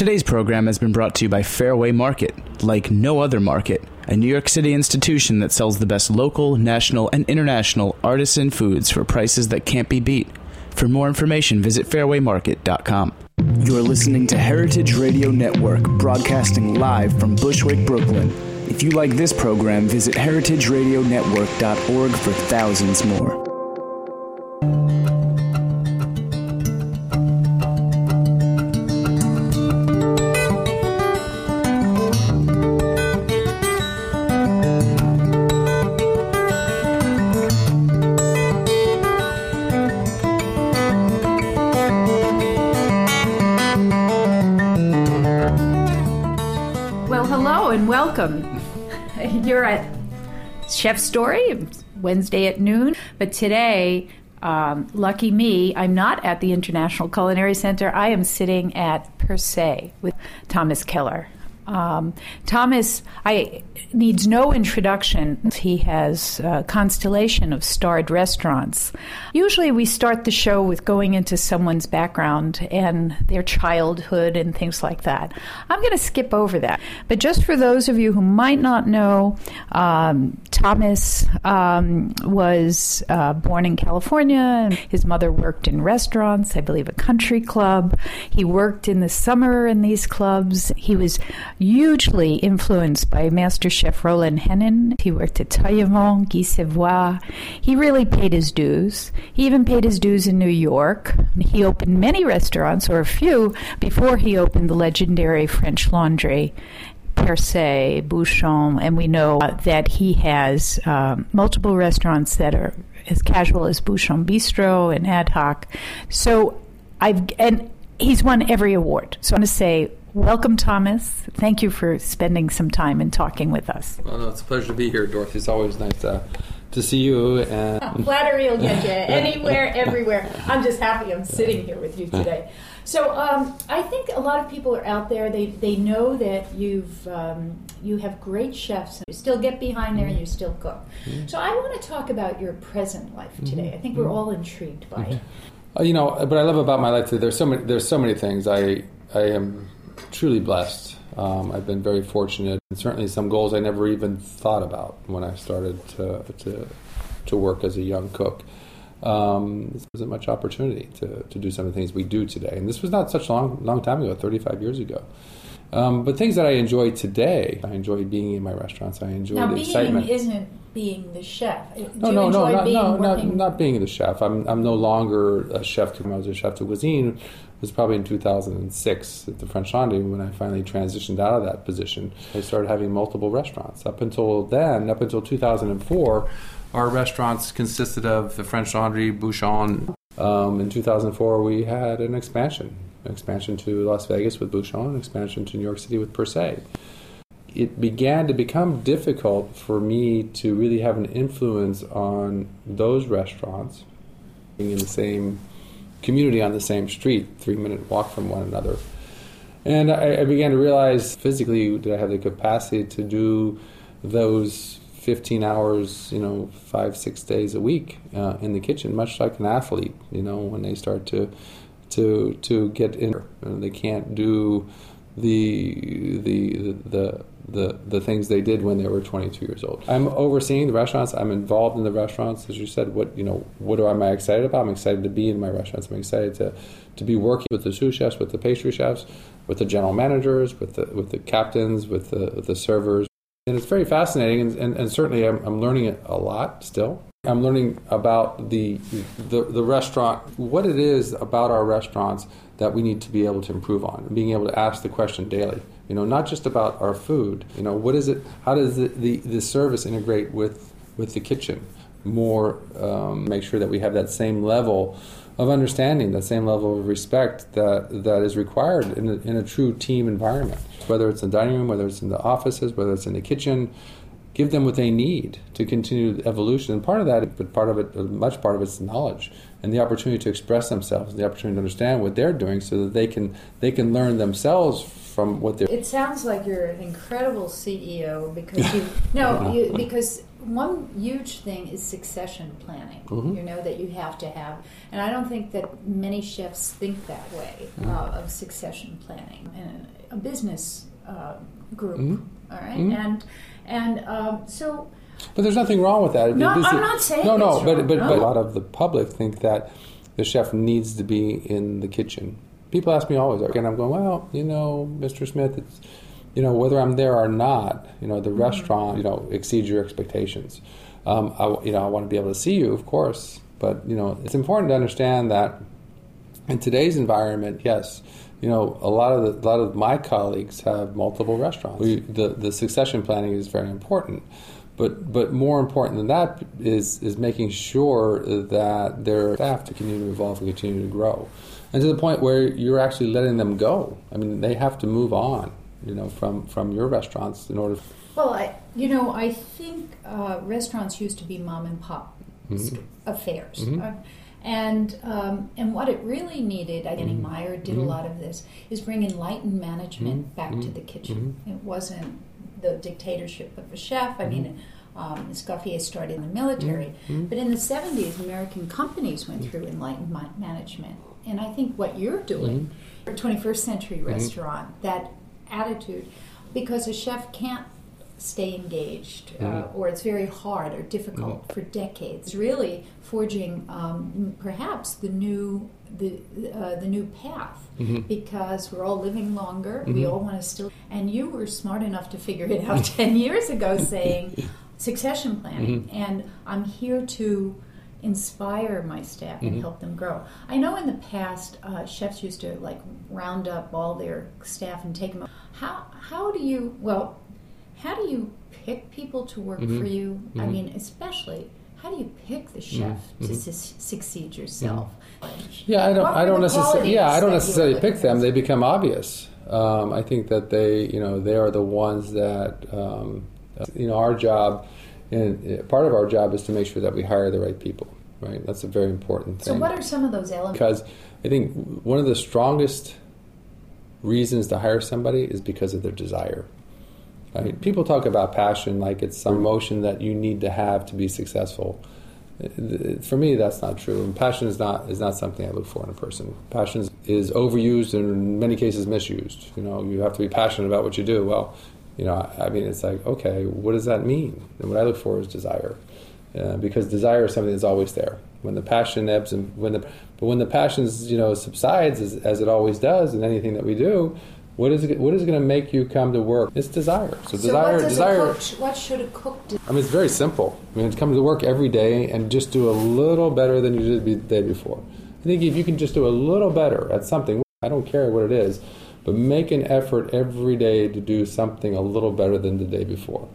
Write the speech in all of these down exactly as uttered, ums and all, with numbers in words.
Today's program has been brought to you by Fairway Market, like no other market, a New York City institution that sells the best local, national, and international artisan foods for prices that can't be beat. For more information, visit fairway market dot com. You're listening to Heritage Radio Network, broadcasting live from Bushwick, Brooklyn. If you like this program, visit heritage radio network dot org for thousands more. Welcome. You're at Chef's Story, Wednesday at noon. But today, um, lucky me, I'm not at the International Culinary Center. I am sitting at Per Se with Thomas Keller. Um, Thomas, I needs no introduction. He has a constellation of starred restaurants. Usually we start the show with going into someone's background and their childhood and things like that. I'm going to skip over that. But just for those of you who might not know, um, Thomas um, was uh, born in California. His mother worked in restaurants, I believe a country club. He worked in the summer in these clubs. He was hugely influenced by Master Chef Roland Hennin. He worked at Taillevent, Guy Savoy. He really paid his dues. He even paid his dues in New York. He opened many restaurants, or a few, before he opened the legendary French Laundry, Per Se, Bouchon, and we know uh, that he has um, multiple restaurants that are as casual as Bouchon Bistro and Ad Hoc. So I've and he's won every award. So I'm going to say, welcome, Thomas. Thank you for spending some time and talking with us. Well, no, it's a pleasure to be here, Dorothy. It's always nice uh, to see you. And flattery will get you anywhere, everywhere. I'm just happy I'm sitting here with you today. So um, I think a lot of people are out there. They they know that you've um, you have great chefs. And you still get behind there and you still cook. Mm-hmm. So I want to talk about your present life today. Mm-hmm. I think we're all intrigued by it. Uh, you know, what I love about my life today, there's so many there's so many things. I I am. Truly blessed. Um, I've been very fortunate, and certainly some goals I never even thought about when I started to to, to work as a young cook. Um, there wasn't much opportunity to, to do some of the things we do today, and this was not such a long, long time ago, thirty-five years ago. Um, but things that I enjoy today, I enjoy being in my restaurants. I enjoy now, the being excitement. Now, being isn't being the chef. Do no, no, you enjoy no, not, being no, working? not not being the chef. I'm I'm no longer a chef. I was a chef de cuisine. It was probably in two thousand six at the French Laundry when I finally transitioned out of that position. I started having multiple restaurants. Up until then, up until two thousand four, our restaurants consisted of the French Laundry, Bouchon. Um, in two thousand four, we had an expansion, an expansion to Las Vegas with Bouchon, an expansion to New York City with Per Se. It began to become difficult for me to really have an influence on those restaurants being in the same community on the same street, three-minute walk from one another. And I, I began to realize physically, did I have the capacity to do those fifteen hours, you know, five, six days a week uh, in the kitchen, much like an athlete, you know, when they start to to to get in, and they can't do the the the the the things they did when they were twenty-two years old. I'm overseeing the restaurants. I'm involved in the restaurants. As you said, what you know, what am I excited about? I'm excited to be in my restaurants. I'm excited to, to be working with the sous chefs, with the pastry chefs, with the general managers, with the with the captains, with the with the servers. And it's very fascinating, and, and, and certainly I'm, I'm learning it a lot still. I'm learning about the, the the restaurant, what it is about our restaurants that we need to be able to improve on, and being able to ask the question daily. You know, not just about our food. You know, what is it? How does the, the, the service integrate with, with the kitchen? More, um, make sure that we have that same level of understanding, that same level of respect that that is required in a, in a true team environment. Whether it's in the dining room, whether it's in the offices, whether it's in the kitchen, give them what they need to continue the evolution. And part of that, but part of it, much part of it's knowledge and the opportunity to express themselves, the opportunity to understand what they're doing, so that they can they can learn themselves from what they're. It sounds like you're an incredible C E O because you no you, because one huge thing is succession planning. Mm-hmm. You know, that you have to have, and I don't think that many chefs think that way, mm-hmm. uh, of succession planning in a, a business uh, group. Mm-hmm. All right, mm-hmm. and and um, so. But there's nothing wrong with that. No, it, I'm not saying no, no. It's but wrong. but, but no. A lot of the public think that the chef needs to be in the kitchen. People ask me always, and I'm going, well, you know, Mister Smith, it's, you know, whether I'm there or not, you know, the mm-hmm. restaurant, you know, exceeds your expectations. Um, I, you know, I want to be able to see you, of course, but you know, it's important to understand that in today's environment, yes, you know, a lot of the, a lot of my colleagues have multiple restaurants. We, the the succession planning is very important. But but more important than that is is making sure that their staff to continue to evolve and continue to grow, and to the point where you're actually letting them go. I mean, they have to move on, you know, from, from your restaurants in order. Well, I, you know, I think uh, restaurants used to be mom and pop mm-hmm. affairs, mm-hmm. uh, and um, and what it really needed, I think, mm-hmm. Meyer did mm-hmm. a lot of this, is bring enlightened management mm-hmm. back mm-hmm. to the kitchen. Mm-hmm. It wasn't the dictatorship of a chef. I mm-hmm. mean, um, Escoffier started in the military. Mm-hmm. But in the seventies, American companies went through enlightened ma- management. And I think what you're doing, for mm-hmm. a twenty-first century restaurant, mm-hmm. that attitude, because a chef can't stay engaged, mm-hmm. uh, or it's very hard or difficult mm-hmm. for decades, really forging um, perhaps the new the uh, the new path, mm-hmm. because we're all living longer, mm-hmm. we all want to still, and you were smart enough to figure it out ten years ago, saying succession planning, mm-hmm. and I'm here to inspire my staff mm-hmm. and help them grow. I know in the past uh, chefs used to like round up all their staff and take them up. How, how do you, well, how do you pick people to work mm-hmm. for you? Mm-hmm. I mean, especially, how do you pick the chef mm-hmm. to su- succeed yourself? Yeah, I don't. I don't necessarily. Yeah, I don't necessarily pick them. They become obvious. Um, I think that they, you know, they are the ones that, um, you know, our job, and part of our job is to make sure that we hire the right people. Right, that's a very important thing. So, what are some of those elements? Because I think one of the strongest reasons to hire somebody is because of their desire. I mean, people talk about passion like it's some emotion that you need to have to be successful. For me, that's not true. And passion is not is not something I look for in a person. Passion is overused and in many cases misused. You know, you have to be passionate about what you do. Well, you know, I mean, it's like, okay, what does that mean? And what I look for is desire, uh, because desire is something that's always there. When the passion ebbs, and when the but when the passion, you know, subsides as, as it always does in anything that we do. What is it, what is going to make you come to work? It's desire. So, so desire, what desire. Cook, what should a cook do? I mean, it's very simple. I mean, it's come to work every day and just do a little better than you did the day before. I think if you can just do a little better at something, I don't care what it is, but make an effort every day to do something a little better than the day before,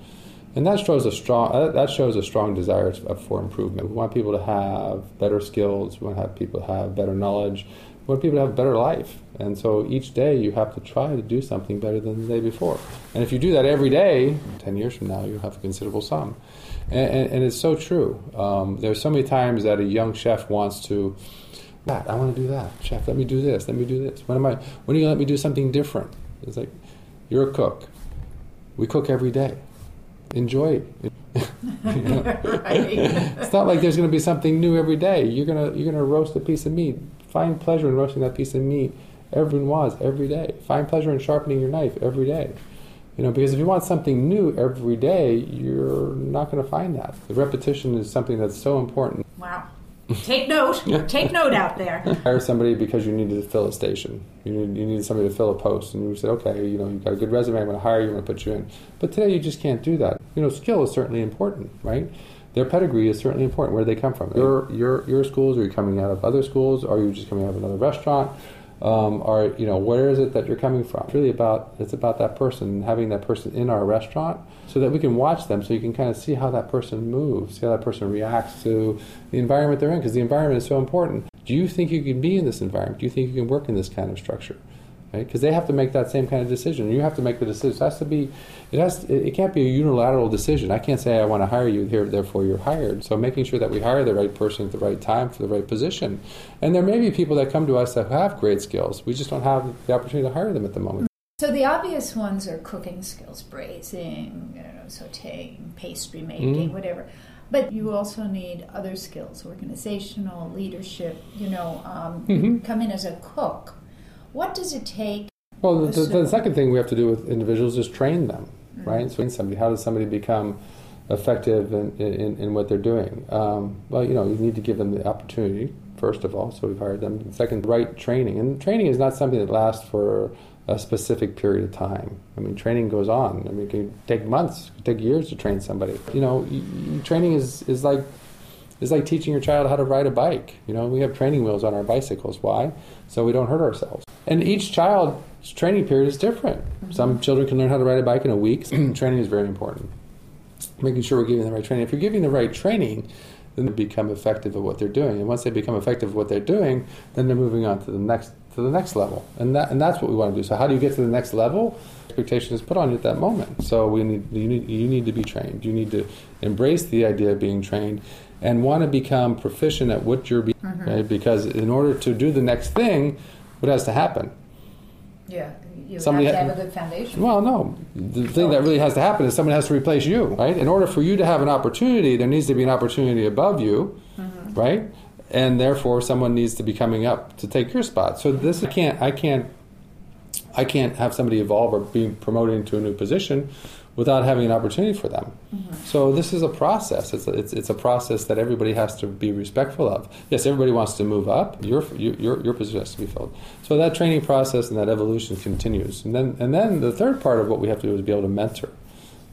and that shows a strong that shows a strong desire for improvement. We want people to have better skills. We want to have people have better knowledge. We want people to have a better life. And so each day you have to try to do something better than the day before. And if you do that every day, ten years from now, you'll have a considerable sum. And, and, and it's so true. Um, there's so many times that a young chef wants to, that, I want to do that. Chef, let me do this. Let me do this. When am I? When are you going to let me do something different? It's like, you're a cook. We cook every day. Enjoy it. You know? It's not like there's going to be something new every day. You're going to, you're going to roast a piece of meat. Find pleasure in roasting that piece of meat. Everyone was every day. Find pleasure in sharpening your knife every day. You know, because if you want something new every day, you're not going to find that. The repetition is something that's so important. Wow. Take note. Take note out there. Hire somebody because you needed to fill a station. You need, you needed somebody to fill a post, and you said, okay, you know, you've got a good resume. I'm going to hire you. I'm going to put you in. But today, you just can't do that. You know, skill is certainly important, right? Their pedigree is certainly important. Where do they come from? Your your your schools? Are you coming out of other schools? Are you just coming out of another restaurant? Um, are you know where is it that you're coming from? It's really about it's about that person, having that person in our restaurant, so that we can watch them, so you can kind of see how that person moves, see how that person reacts to the environment they're in, because the environment is so important. Do you think you can be in this environment? Do you think you can work in this kind of structure? Because they have to make that same kind of decision. You have to make the decision. It has to be. It has. It can't be a unilateral decision. I can't say I want to hire you here, therefore you're hired. So making sure that we hire the right person at the right time for the right position. And there may be people that come to us that have great skills. We just don't have the opportunity to hire them at the moment. So the obvious ones are cooking skills, braising, you know, sautéing, pastry making, mm. whatever. But you also need other skills, organizational, leadership, you know, um, mm-hmm. come in as a cook. What does it take? Well, the, the second thing we have to do with individuals is train them, mm-hmm. right? So train somebody. How does somebody become effective in, in, in what they're doing? Um, well, you know, you need to give them the opportunity, first of all, so we've hired them. Second, right training. And training is not something that lasts for a specific period of time. I mean, training goes on. I mean, it can take months, it can take years to train somebody. You know, training is, is like is like teaching your child how to ride a bike. You know, we have training wheels on our bicycles. Why? So we don't hurt ourselves. And each child's training period is different. Mm-hmm. Some children can learn how to ride a bike in a week. Training is very important. Making sure we're giving the right training. If you're giving the right training, then they become effective at what they're doing. And once they become effective at what they're doing, then they're moving on to the next to the next level. And that and that's what we want to do. So how do you get to the next level? Expectation is put on you at that moment. So we need you need you need to be trained. You need to embrace the idea of being trained and want to become proficient at what you're being, mm-hmm. right? Because in order to do the next thing, what has to happen? Yeah. You somebody have to have a good foundation. Well, no. The thing that really has to happen is someone has to replace you, right? In order for you to have an opportunity, there needs to be an opportunity above you, mm-hmm. right? And therefore, someone needs to be coming up to take your spot. So this I can't, I can't, I can't have somebody evolve or be promoted into a new position without having an opportunity for them. Mm-hmm. So this is a process. It's a, it's it's a process that everybody has to be respectful of. Yes, everybody wants to move up. Your your your position has to be filled. So that training process and that evolution continues. And then and then the third part of what we have to do is be able to mentor,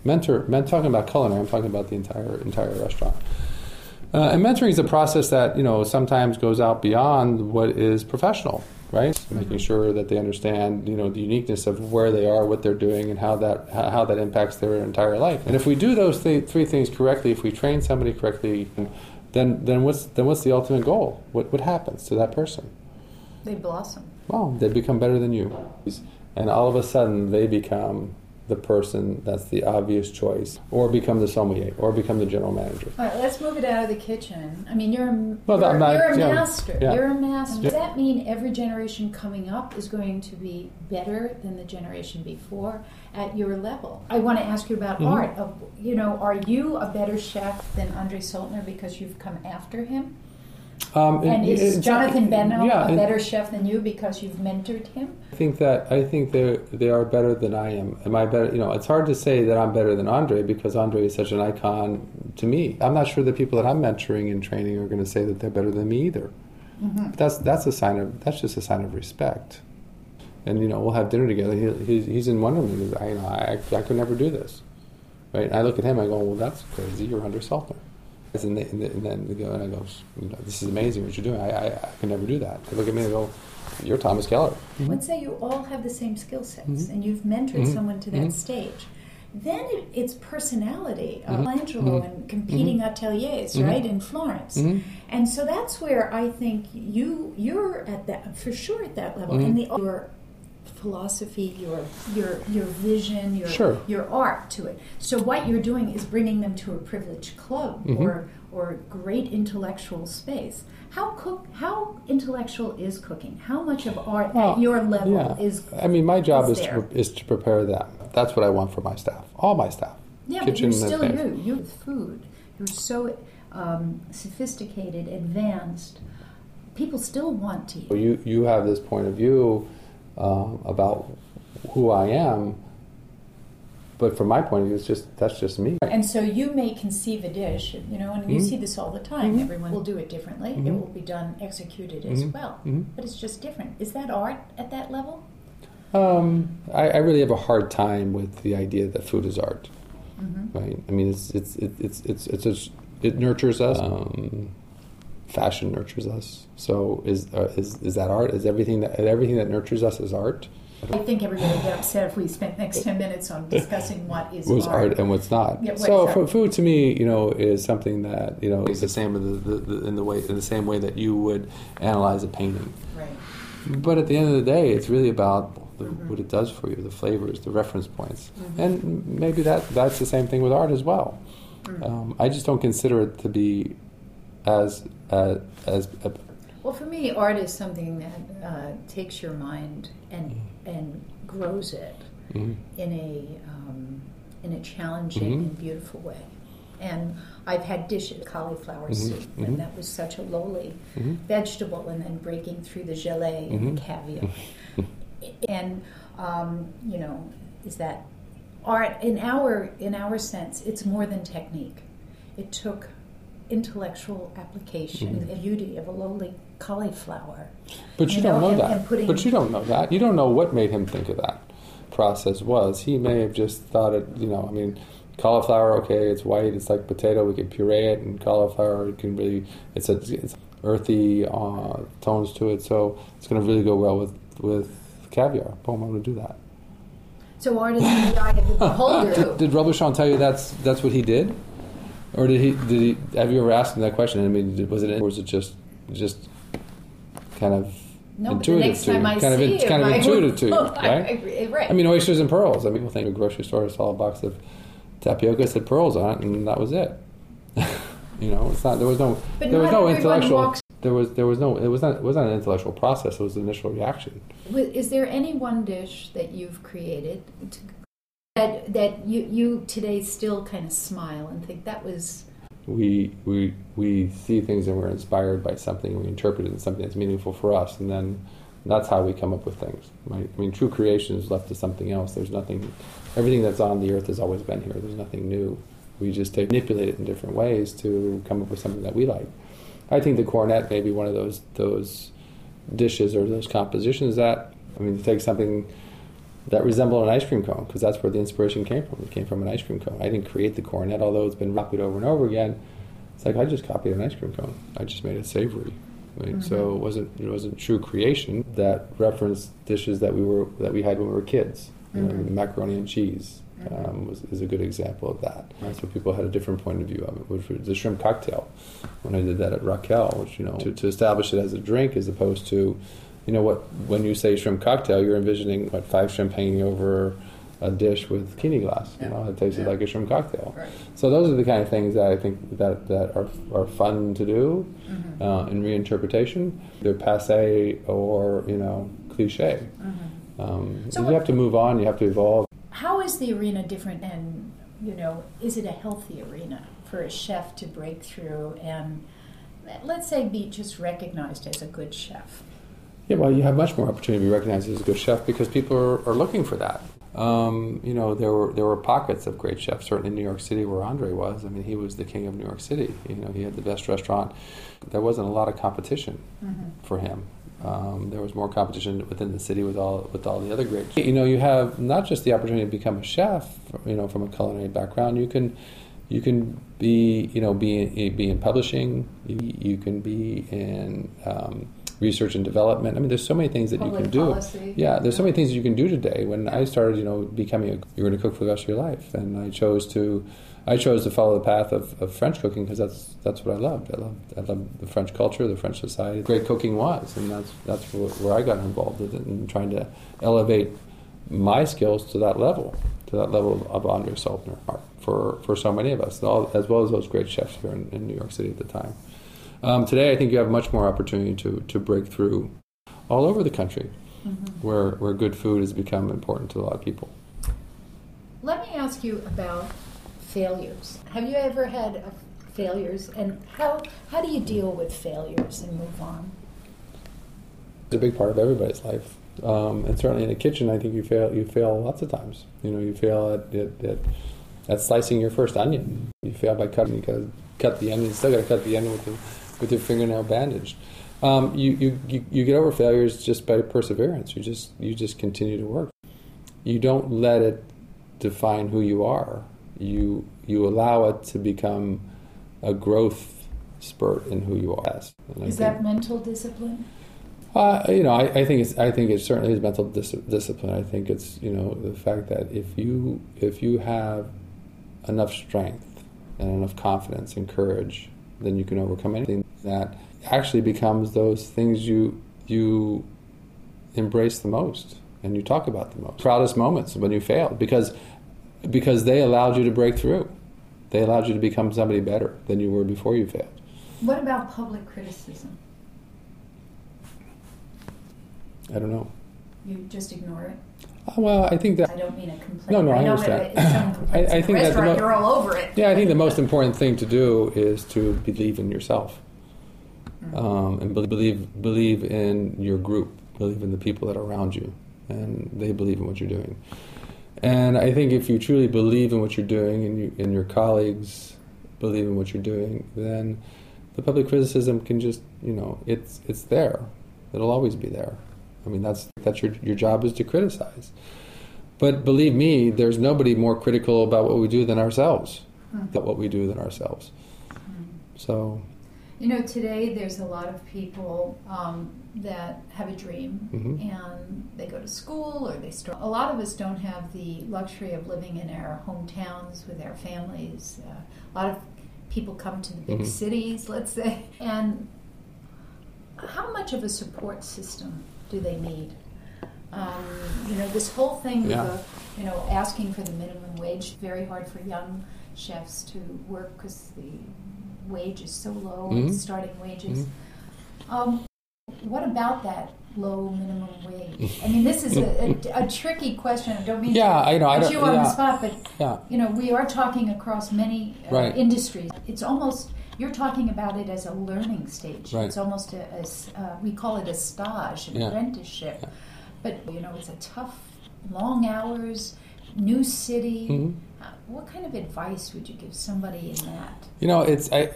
mentor. I'm talking about culinary. I'm talking about the entire entire restaurant. Uh, and mentoring is a process that you know sometimes goes out beyond what is professional. Right, mm-hmm. making sure that they understand, you know, the uniqueness of where they are, what they're doing, and how that how that impacts their entire life. And if we do those th- three things correctly, if we train somebody correctly, then then what's then what's the ultimate goal? What what happens to that person? They blossom. Well, they become better than you, and all of a sudden they become the person that's the obvious choice, or become the sommelier, or become the general manager. All right, let's move it out of the kitchen. I mean, you're a, well, you're, not, you're a yeah, master. Yeah. You're a master. Does that mean every generation coming up is going to be better than the generation before at your level? I want to ask you about mm-hmm. art. Of, you know, are you a better chef than Andre Soltner because you've come after him? Um, and it, is it, Jonathan Benno yeah, a better it, chef than you because you've mentored him? I think that I think they they are better than I am. Am I better? You know, it's hard to say that I'm better than Andre because Andre is such an icon to me. I'm not sure the people that I'm mentoring and training are going to say that they're better than me either. Mm-hmm. That's that's a sign of that's just a sign of respect. And you know, we'll have dinner together. He, he's he's in wonderment. I you know I I could never do this, right? And I look at him. I go, well, that's crazy. You're Andre Soltner. And, they, and then they go, and I go, you know, this is amazing what you're doing. I, I, I can never do that. They look at me and go, you're Thomas Keller. Mm-hmm. Let's say you all have the same skill sets, mm-hmm. and you've mentored mm-hmm. someone to that mm-hmm. stage. Then it, it's personality. Mm-hmm. Michelangelo mm-hmm. and competing mm-hmm. ateliers, mm-hmm. right, in Florence. Mm-hmm. And so that's where I think you, you're at that, for sure at that level. Mm-hmm. And the, your philosophy, your your your vision, your sure. your art to it. So what you're doing is bringing them to a privileged club mm-hmm. or or great intellectual space. How cook? How intellectual is cooking? How much of art well, at your level yeah. is? I mean, my job is, is to pre- is to prepare them. That's what I want for my staff, all my staff. Yeah, kitchen but you're still you. You with food. You're so um, sophisticated, advanced. People still want to eat. Well, you you have this point of view. Uh, about who I am, but from my point of view, it's just that's just me. And so you may conceive a dish, you know, and mm-hmm. you see this all the time. Mm-hmm. Everyone will do it differently. Mm-hmm. It will be done, executed mm-hmm. as well. Mm-hmm. But it's just different. Is that art at that level? Um, I, I really have a hard time with the idea that food is art. Mm-hmm. Right? I mean, it's it's it, it's it's it's just, it nurtures us. Um, Fashion nurtures us. So is uh, is is that art? Is everything that everything that nurtures us is art? I think everybody would get upset if we spent the next ten minutes on discussing what is what's art. art and what's not. Yeah, what's so art? Food to me, you know, is something that you know is the same in the, the in the way in the same way that you would analyze a painting. Right. But at the end of the day, it's really about the, mm-hmm. what it does for you, the flavors, the reference points, mm-hmm. and maybe that that's the same thing with art as well. Mm-hmm. Um, I just don't consider it to be as. Uh, as uh, Well, for me, art is something that uh, takes your mind and and grows it mm-hmm. in a um, in a challenging mm-hmm. and beautiful way. And I've had dishes, cauliflower mm-hmm. soup, and mm-hmm. that was such a lowly mm-hmm. vegetable, and then breaking through the gelée mm-hmm. and the caviar. And um, you know, is that art? In our in our sense, it's more than technique. It took intellectual application, mm-hmm. the beauty of a lowly cauliflower. But you, you don't know, know and, that. And putting, but you don't know that. You don't know what made him think of that process was. He may have just thought it. You know, I mean, cauliflower. Okay, it's white. It's like potato. We can puree it, and cauliflower it can really. It's a it's earthy uh, tones to it, so it's going to really go well with with. Caviar. Boom, I'm going to do that. So art is in the eye of the beholder. did, did Rubishon tell you that's that's what he did, or did he? Did he? Have you ever asked him that question? I mean, did, was it, or was it just just kind of no, intuitive to you? Kind of in, kind of I intuitive to you, right? I, I, right? I mean, oysters and pearls. I mean, people think of a grocery store, saw a box of tapioca, said pearls on it, and that was it. You know, it's not. There was no. But there was no intellectual. Walks- There was, there was no, it was not, it was not an intellectual process. It was an initial reaction. Is there any one dish that you've created to, that that you, you today still kind of smile and think that was? We we we see things and we're inspired by something. We interpret it as something that's meaningful for us, and then that's how we come up with things. Right? I mean, true creation is left to something else. There's nothing. Everything that's on the earth has always been here. There's nothing new. We just manipulate it in different ways to come up with something that we like. I think the cornet may be one of those those dishes or those compositions that, I mean, to take something that resembled an ice cream cone, because that's where the inspiration came from. It came from an ice cream cone. I didn't create the cornet, although it's been copied over and over again. It's like, I just copied an ice cream cone. I just made it savory. Right? Mm-hmm. So it wasn't it wasn't true creation that referenced dishes that we were that we had when we were kids. Mm-hmm. You know, macaroni and cheese mm-hmm. um, was, is a good example of that. Right? So people had a different point of view of it, which was the shrimp cocktail. When I did that at Raquel, which, you know, to, to establish it as a drink as opposed to, you know, what when you say shrimp cocktail, you're envisioning what five shrimp hanging over a dish with kidney glass. You yeah. know, it tasted yeah. like a shrimp cocktail. Right. So those are the kind of things that I think that, that are are fun to do mm-hmm. uh, in reinterpretation. They're passe or, you know, cliche. Mm-hmm. Um, so you have to move on. You have to evolve. How is the arena different, and, you know, is it a healthy arena for a chef to break through and, let's say, be just recognized as a good chef? Yeah, well, you have much more opportunity to be recognized as a good chef because people are, are looking for that. Um, you know, there were there were pockets of great chefs, certainly in New York City where Andre was. I mean, he was the king of New York City. You know, he had the best restaurant. There wasn't a lot of competition mm-hmm. for him. Um, there was more competition within the city with all with all the other greats. You know, you have not just the opportunity to become a chef. You know, from a culinary background, you can you can be you know be be in publishing. You, you can be in um, research and development. I mean, there's so many things that Public you can policy. do. Yeah, there's so many things you can do today. When I started, you know, becoming a, you were going to cook for the rest of your life, and I chose to I chose to follow the path of, of French cooking because that's that's what I loved. I loved I loved the French culture, the French society. Great cooking was, and that's that's where I got involved with it and trying to elevate my skills to that level, to that level of Andre Soltner for for so many of us, as well as those great chefs here in, in New York City at the time. Um, today, I think you have much more opportunity to, to break through all over the country mm-hmm. where, where good food has become important to a lot of people. Let me ask you about failures. Have you ever had a failures, and how how do you deal with failures and move on? It's a big part of everybody's life. Um, and certainly in the kitchen, I think you fail you fail lots of times. You know, you fail at, at, at, at slicing your first onion. You fail by cutting, you gotta cut the onion, you still gotta cut the onion with the with your fingernail bandaged. Um, you, you, you, you get over failures just by perseverance. You just you just continue to work. You don't let it define who you are. You you allow it to become a growth spurt in who you are. And is that mental discipline? Uh, you know, I, I think it's I think it certainly is mental dis- discipline. I think it's, you know, the fact that if you if you have enough strength and enough confidence and courage, then you can overcome anything. That actually becomes those things you you embrace the most and you talk about the most. Proudest moments when you failed, because because they allowed you to break through. They allowed you to become somebody better than you were before you failed. What about public criticism? I don't know. You just ignore it? Uh, well, I think that... I don't mean a complaint. No, no, I, I understand. I, I think that the mo- you're all over it. Yeah, I think the most important thing to do is to believe in yourself. Mm-hmm. um, and be- believe believe in your group, believe in the people that are around you, and they believe in what you're doing. And I think if you truly believe in what you're doing and, you, and your colleagues believe in what you're doing, then the public criticism can just, you know, it's it's there. It'll always be there. I mean, that's that's your your job is to criticize. But believe me, there's nobody more critical about what we do than ourselves, hmm. that what we do than ourselves. Hmm. So, you know, today there's a lot of people um, that have a dream, mm-hmm. and they go to school or they start. A lot of us don't have the luxury of living in our hometowns with our families. Uh, a lot of people come to the big mm-hmm. cities, let's say, and how much of a support system do they need? Um, you know, this whole thing yeah. of, you know, asking for the minimum wage, very hard for young chefs to work because the wage is so low, mm-hmm. and starting wages. Mm-hmm. Um, what about that low minimum wage? I mean, this is a, a, a tricky question. I don't mean yeah, to I know, put I you on yeah. the spot, but, yeah. you know, we are talking across many uh, right. industries. It's almost... You're talking about it as a learning stage. Right. It's almost a, a uh, we call it a stage, an yeah. apprenticeship. Yeah. But, you know, it's a tough, long hours, new city. Mm-hmm. Uh, what kind of advice would you give somebody in that? You know, it's I,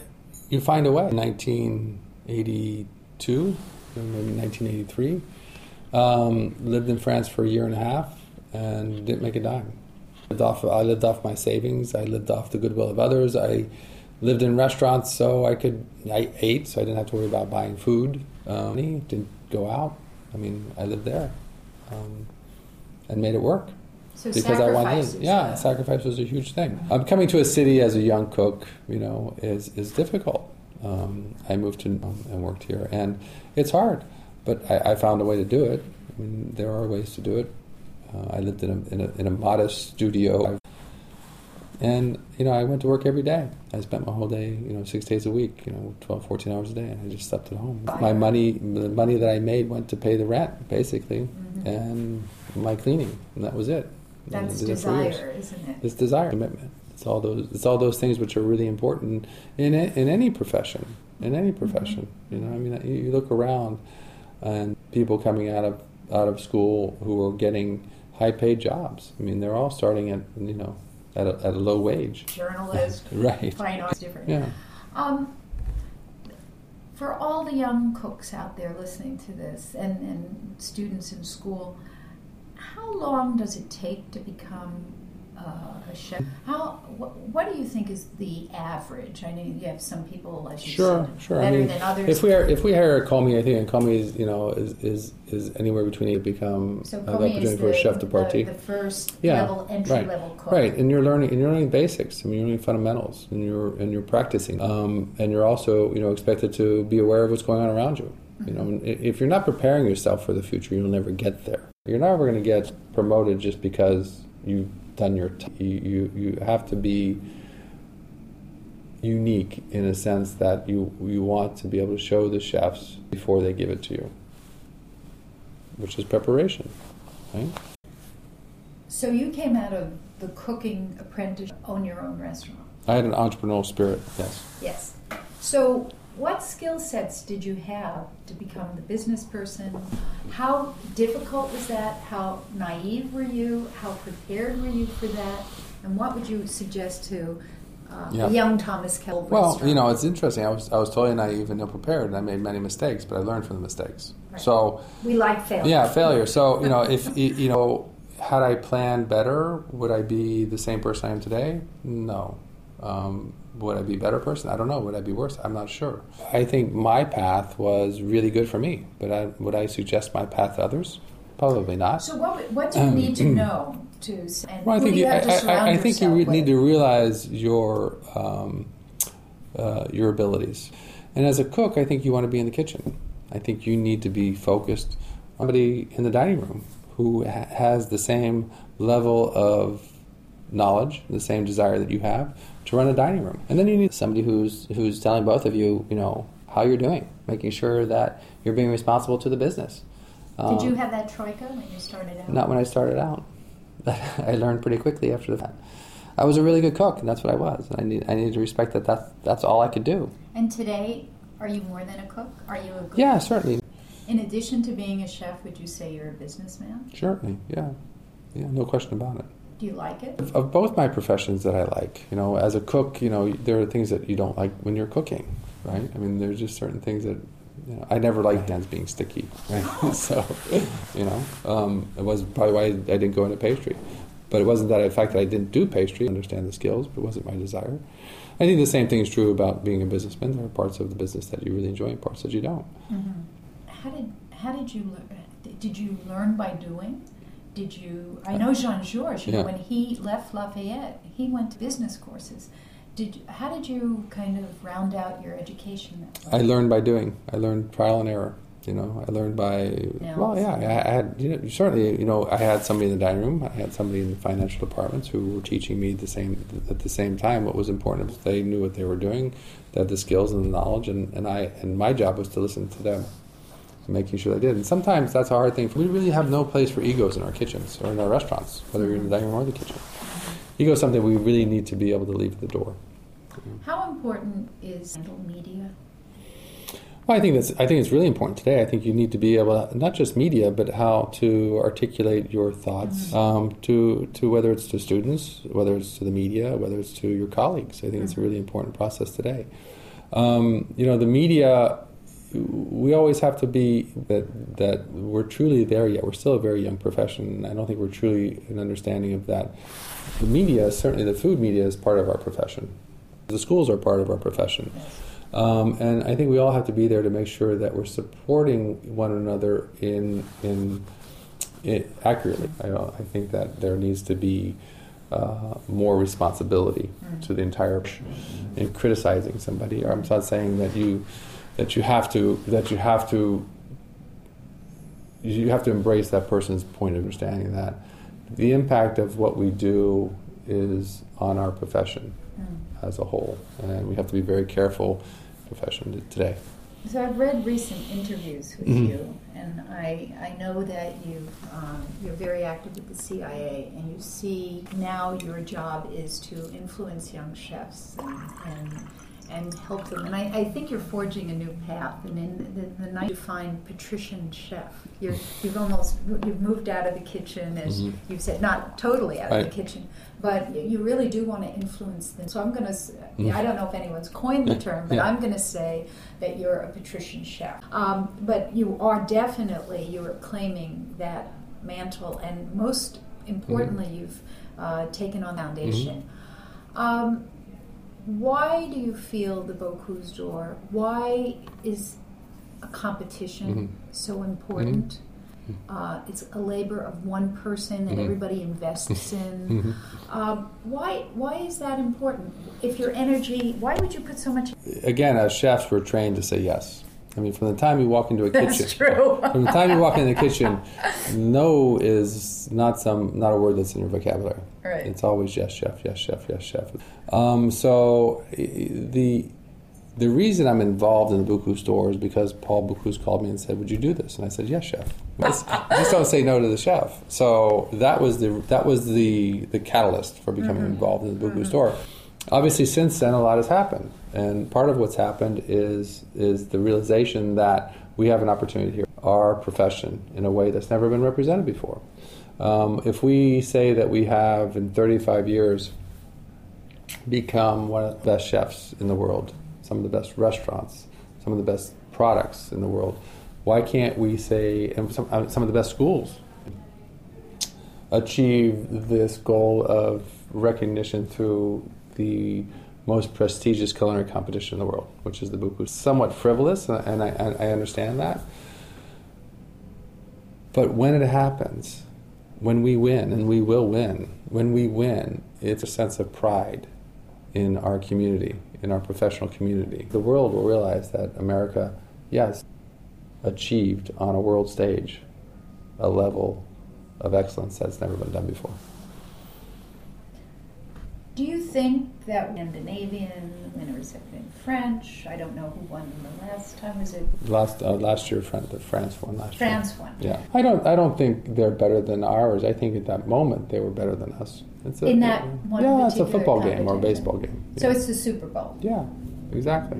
you find a way. nineteen eighty-two, maybe nineteen eighty-three, um, lived in France for a year and a half and didn't make a dime. Lived off, I lived off my savings. I lived off the goodwill of others. I... Lived in restaurants, so I could, I ate, so I didn't have to worry about buying food. Um, didn't go out. I mean, I lived there um, and made it work. So because I wanted, yeah, that. Sacrifice was a huge thing. I'm um, coming to a city as a young cook, you know, is, is difficult. Um, I moved to um, and worked here, and it's hard, but I, I found a way to do it. I mean, there are ways to do it. Uh, I lived in a, in a, in a modest studio. I've, And, you know, I went to work every day. I spent my whole day, you know, six days a week, you know, twelve, fourteen hours a day, and I just slept at home. My money, the money that I made went to pay the rent, basically, mm-hmm. and my cleaning, and that was it. That's desire, isn't it? It's desire, commitment. It's all those It's all those things which are really important in a, in any profession, in any profession. Mm-hmm. You know, I mean, you look around, and people coming out of, out of school who are getting high-paid jobs. I mean, they're all starting at, you know... At a, at a low wage. Journalist, right. Fine arts, different. Yeah. Um, for all the young cooks out there listening to this and, and students in school, how long does it take to become uh, a chef? How? Wh- what do you think is the average? I know you have some people, as you sure, said, sure. better I mean, than others. If we are, if we hire a commis, I think a commis is, you know, is, is, is anywhere between to become so an opportunity the, for a chef de partie. The, the first yeah, level, entry right, level cook. Right, and you're learning, and you're learning basics. I mean, you're learning fundamentals, and you're and you're practicing, um, and you're also, you know, expected to be aware of what's going on around you. You know, if you're not preparing yourself for the future, you'll never get there. You're never going to get promoted just because you. Done your t- you, you you have to be unique in a sense that you you want to be able to show the chefs before they give it to you, which is preparation, right? So you came out of the cooking apprentice, own your own restaurant. I had an entrepreneurial spirit. Yes. Yes. So what skill sets did you have to become the business person? How difficult was that? How naive were you? How prepared were you for that? And what would you suggest to uh, yeah. young Thomas Keller? Well, restaurant? You know, it's interesting. I was I was totally naive and ill-prepared, and I made many mistakes, but I learned from the mistakes. Right. So we like failure. Yeah, failure. So, you know, if you know, had I planned better, would I be the same person I am today? No. Um, Would I be a better person? I don't know. Would I be worse? I'm not sure. I think my path was really good for me, but I, would I suggest my path to others? Probably not. So what, what do you need to know to? And well, I think you, you have to I, I, I think you re- need to realize your um, uh, your abilities. And as a cook, I think you want to be in the kitchen. I think you need to be focused on somebody in the dining room who ha- has the same level of knowledge, the same desire that you have to run a dining room. And then you need somebody who's who's telling both of you, you know, how you're doing, making sure that you're being responsible to the business. Um, Did you have that troika when you started out? Not when I started out. I learned pretty quickly after that. I was a really good cook, and that's what I was. I need, I needed to respect that that's, that's all I could do. And today, are you more than a cook? Are you a good Yeah, chef? Certainly. In addition to being a chef, would you say you're a businessman? Certainly, yeah. Yeah, no question about it. Do you like it? Of, of both my professions that I like. You know, as a cook, you know, there are things that you don't like when you're cooking, right? I mean, there's just certain things that, you know, I never liked hands being sticky, right? So, you know, um, it was probably why I didn't go into pastry. But it wasn't that, in fact, that I didn't do pastry, understand the skills, but it wasn't my desire. I think the same thing is true about being a businessman. There are parts of the business that you really enjoy and parts that you don't. Mm-hmm. How did how did you learn? Did you learn by doing? Did you? I know Jean-Georges, yeah. When he left Lafayette, he went to business courses. Did how did you kind of round out your education? I learned by doing. I learned trial and error. You know, I learned by, no, well, yeah, I, I had, you know, certainly, you know, I had somebody in the dining room, I had somebody in the financial departments who were teaching me the same, at the same time what was important. Was they knew what they were doing, they had the skills and the knowledge, and, and I, and my job was to listen to them, making sure they did. And sometimes that's a hard thing. We really have no place for egos in our kitchens or in our restaurants, whether you're in the dining room or the kitchen. Ego is something we really need to be able to leave at the door. How important is media? Well, I think that's. I think it's really important today. I think you need to be able, to, not just media, but how to articulate your thoughts mm-hmm. um, to to whether it's to students, whether it's to the media, whether it's to your colleagues. I think mm-hmm. it's a really important process today. Um, you know, the media. We always have to be that that we're truly there yet. We're still a very young profession, and I don't think we're truly an understanding of that. The media, certainly the food media, is part of our profession. The schools are part of our profession. Yes. Um, and I think we all have to be there to make sure that we're supporting one another in in, in accurately. I, I think that there needs to be uh, more responsibility mm-hmm. to the entire in criticizing somebody. Or I'm not saying that you that you have to that you have to you have to embrace that person's point of understanding that the impact of what we do is on our profession. Mm. As a whole, and we have to be very careful profession today. So I've read recent interviews with mm-hmm. you, and I I know that you um, you're very active with the C I A, and you see now your job is to influence young chefs and and, and help them. And I, I think you're forging a new path. And in the, the night you find patrician chef, you're you've almost you've moved out of the kitchen, as mm-hmm. you've said, not totally out of I, the kitchen. But you really do want to influence them. So I'm going to, mm. I don't know if anyone's coined the term, but yeah. I'm going to say that you're a patrician chef. Um, but you are definitely, you're claiming that mantle, and most importantly, mm. you've uh, taken on foundation. Mm. Um, why do you feel the Bocuse d'Or, why is a competition mm. so important? Mm. Uh, it's a labor of one person that mm-hmm. everybody invests in. Mm-hmm. uh, why why is that important? If your energy, why would you put so much... Again, as chefs, we're trained to say yes. I mean, from the time you walk into a kitchen... That's true. From the time you walk into the kitchen, no is not some not a word that's in your vocabulary. Right. It's always yes, chef, yes, chef, yes, chef. Um, so the... The reason I'm involved in the Bocuse d'Or is because Paul Bocuse called me and said, "Would you do this?" And I said, "Yes, chef." I just don't say no to the chef. So that was the that was the, the catalyst for becoming mm-hmm. involved in the Bocuse d'Or. Mm-hmm. Obviously, since then, a lot has happened, and part of what's happened is is the realization that we have an opportunity here, our profession, in a way that's never been represented before. Um, if we say that we have, in thirty-five years, become one of the best chefs in the world, some of the best restaurants, some of the best products in the world. Why can't we say, and some, some of the best schools, achieve this goal of recognition through the most prestigious culinary competition in the world, which is the Bocuse. Somewhat frivolous, and I, and I understand that. But when it happens, when we win, and we will win, when we win, it's a sense of pride in our community, in our professional community. The world will realize that America, yes, achieved on a world stage a level of excellence that's never been done before. Do you think that Scandinavian, winners have been French? I don't know who won the last time. Was it last uh, last year? France, France won last France year. France won. Yeah, I don't. I don't think they're better than ours. I think at that moment they were better than us. It's a, in that uh, one yeah, it's a football game or a baseball game. Yeah. So it's the Super Bowl. Yeah, exactly.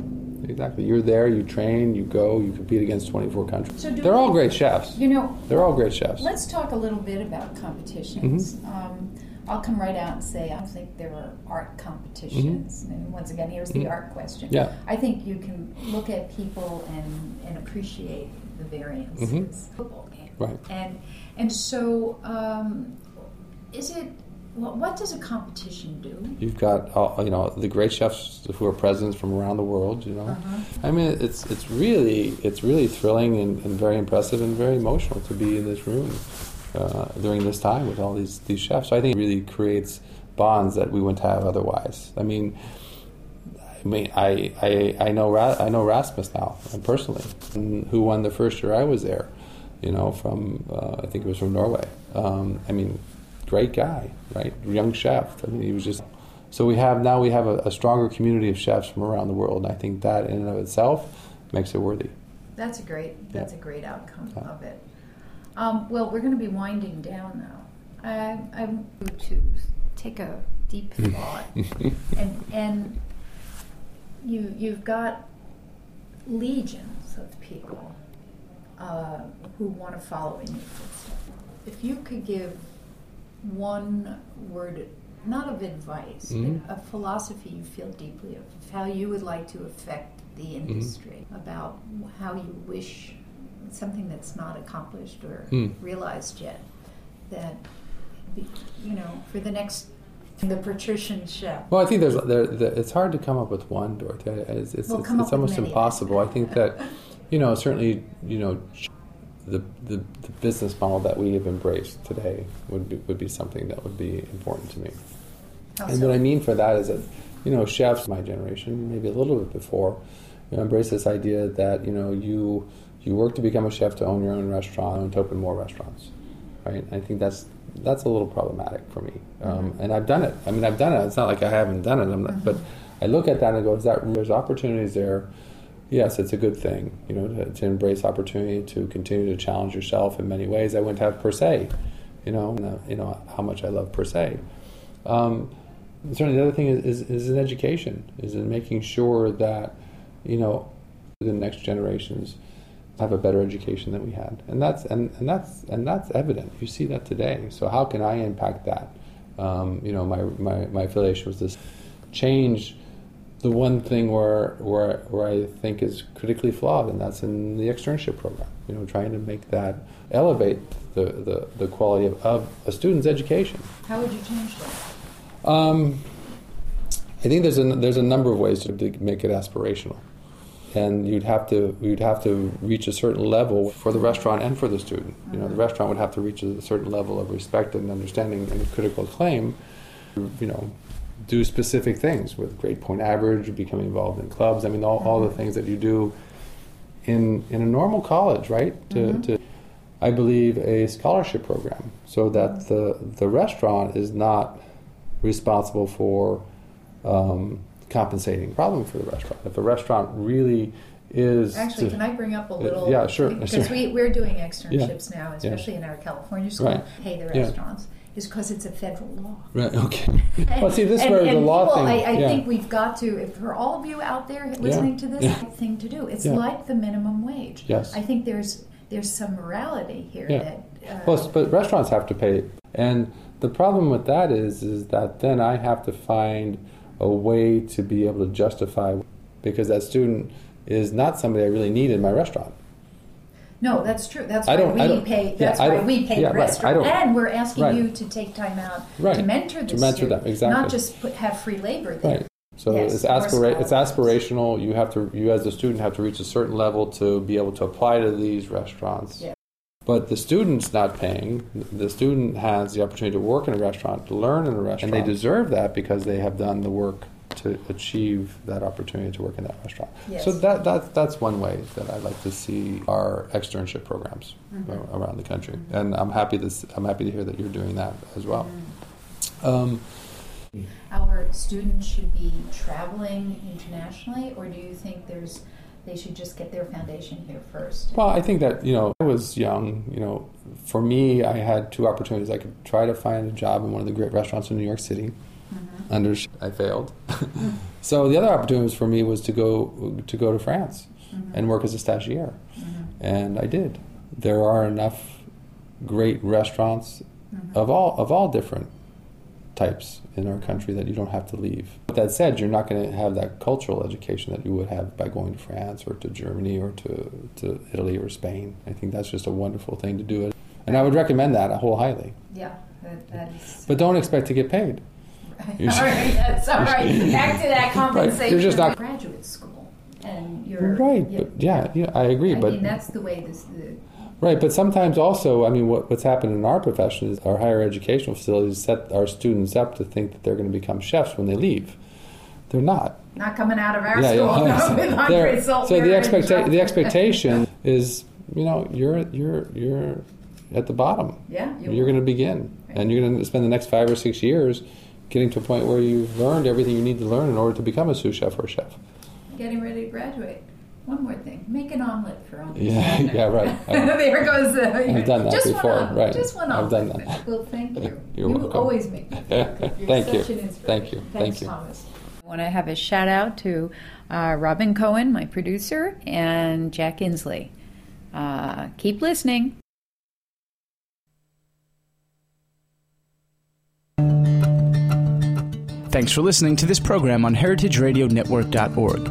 Exactly. You're there, you train, you go, you compete against twenty-four countries. So They're we, all great chefs. You know, They're all great chefs. Let's talk a little bit about competitions. Mm-hmm. um, I'll come right out and say I don't think there are art competitions. Mm-hmm. And once again, here's mm-hmm. the art question. Yeah. I think you can look at people and, and appreciate the variances. Mm-hmm. Football game. Right. And, and so um, is it... What does a competition do? You've got, uh, you know, the great chefs who are present from around the world. You know, uh-huh. I mean, it's it's really it's really thrilling and, and very impressive and very emotional to be in this room uh, during this time with all these these chefs. So I think it really creates bonds that we wouldn't have otherwise. I mean, I mean, I I, I know Ra- I know Rasmus now personally, who won the first year I was there. You know, from uh, I think it was from Norway. Um, I mean. Great guy, right? Young chef. I mean, he was just so we have now. We have a, a stronger community of chefs from around the world, and I think that in and of itself makes it worthy. That's a great. That's yeah. a great outcome yeah. of it. Um, well, we're going to be winding down now. I, I'm going to take a deep thought, and and you you've got legions of people uh, who want to follow in your footsteps. If you could give one word, not of advice, mm-hmm. but a philosophy you feel deeply of, of how you would like to affect the industry, mm-hmm. about how you wish something that's not accomplished or mm. realized yet, that, be, you know, for the next, the patrician chef. Well, I think there's, there, there, it's hard to come up with one, Dorothy. It's, it's, we'll it's, it's almost impossible. I think that, you know, certainly, you know, The, the the business model that we have embraced today would be, would be something that would be important to me. Awesome. And what I mean for that is that, you know, chefs, my generation, maybe a little bit before, you know, embrace this idea that, you know, you you work to become a chef to own your own restaurant and to open more restaurants, right? And I think that's that's a little problematic for me. Mm-hmm. Um, and I've done it. I mean, I've done it. It's not like I haven't done it. I'm not, mm-hmm. But I look at that and I go, is that there's opportunities there. Yes, it's a good thing, you know, to, to embrace opportunity, to continue to challenge yourself in many ways. I wouldn't have Per Se, you know, and, uh, you know how much I love Per Se. Um, certainly, the other thing is, is is in education, is in making sure that, you know, the next generations have a better education than we had, and that's and, and that's and that's evident. You see that today. So how can I impact that? Um, you know, my my my affiliation was this change. The one thing where, where where I think is critically flawed, and that's in the externship program. You know, trying to make that elevate the, the, the quality of, of a student's education. How would you change that? Um, I think there's a there's a number of ways to, to make it aspirational, and you'd have to you'd have to reach a certain level for the restaurant and for the student. Mm-hmm. You know, the restaurant would have to reach a certain level of respect and understanding and critical acclaim. You know. Do specific things with grade point average, becoming involved in clubs. I mean, all, all the things that you do in in a normal college, right? To, mm-hmm. to I believe a scholarship program, so that the the restaurant is not responsible for um, compensating problem for the restaurant. If a restaurant really is actually, to, can I bring up a little? Uh, yeah, sure. Because sure. we we're doing externships yeah. now, especially yeah. in our California school. Right. Pay the restaurants. Yeah. Is because it's a federal law. Right, okay. and, well, see, this is where the law people, thing... I, I yeah. think we've got to, if for all of you out there listening yeah. to this, yeah. thing to do. It's yeah. like the minimum wage. Yes. I think there's there's some morality here yeah. that... Uh, well, but restaurants have to pay. And the problem with that is, is that then I have to find a way to be able to justify, because that student is not somebody I really need in my restaurant. No, that's true. That's why we pay. That's why we pay the restaurant, and we're asking right. you to take time out right. to mentor the to mentor student, them, exactly. not just put, have free labor there. Right. So yes, it's aspira- It's aspirational. You have to. You as a student have to reach a certain level to be able to apply to these restaurants. Yeah. But the student's not paying. The student has the opportunity to work in a restaurant, to learn in a restaurant, and they deserve that because they have done the work to achieve that opportunity to work in that restaurant. Yes. So that, that that's one way that I'd like to see our externship programs mm-hmm. around the country. Mm-hmm. And I'm happy to I'm happy to hear that you're doing that as well. Mm-hmm. Um, our students should be traveling internationally, or do you think there's they should just get their foundation here first? Well, I think that, you know, I was young, you know, for me, I had two opportunities. I could try to find a job in one of the great restaurants in New York City. Mm-hmm. Under, I failed. So the other opportunity was for me was to go to go to France mm-hmm. and work as a stagiaire. Mm-hmm. And I did. There are enough great restaurants mm-hmm. of all of all different types in our country that you don't have to leave. But that said, you're not going to have that cultural education that you would have by going to France or to Germany or to, to Italy or Spain. I think that's just a wonderful thing to do. And I would recommend that wholeheartedly. Yeah, that, that is... But don't expect to get paid. Right. All right, that's all right. Back to that compensation. Right. You're just not... graduate school. And you're... Right, yeah, but yeah, yeah, I agree. I but mean, that's the way this... The, Right, but sometimes also, I mean, what, what's happened in our profession is our higher educational facilities set our students up to think that they're going to become chefs when they leave. They're not. Not coming out of our yeah, school, yeah, no, with Andre Soltner. So the, expecta- the expectation is, you know, you're you're you're at the bottom. Yeah. You you're going to begin. Right. And you're going to spend the next five or six years getting to a point where you've learned everything you need to learn in order to become a sous chef or a chef. Getting ready to graduate. One more thing. Make an omelet for omelet. Yeah, yeah, right. There goes the... I've done that just before. One right. Just one omelet. I've done that. Well, thank you. You're you welcome. Always make me feel good. You're thank such you. An inspiration. Thank you. Thanks, thank you. Thomas. I want to have a shout out to uh, Robin Cohen, my producer, and Jack Inslee. Uh, keep listening. Thanks for listening to this program on heritage radio network dot org.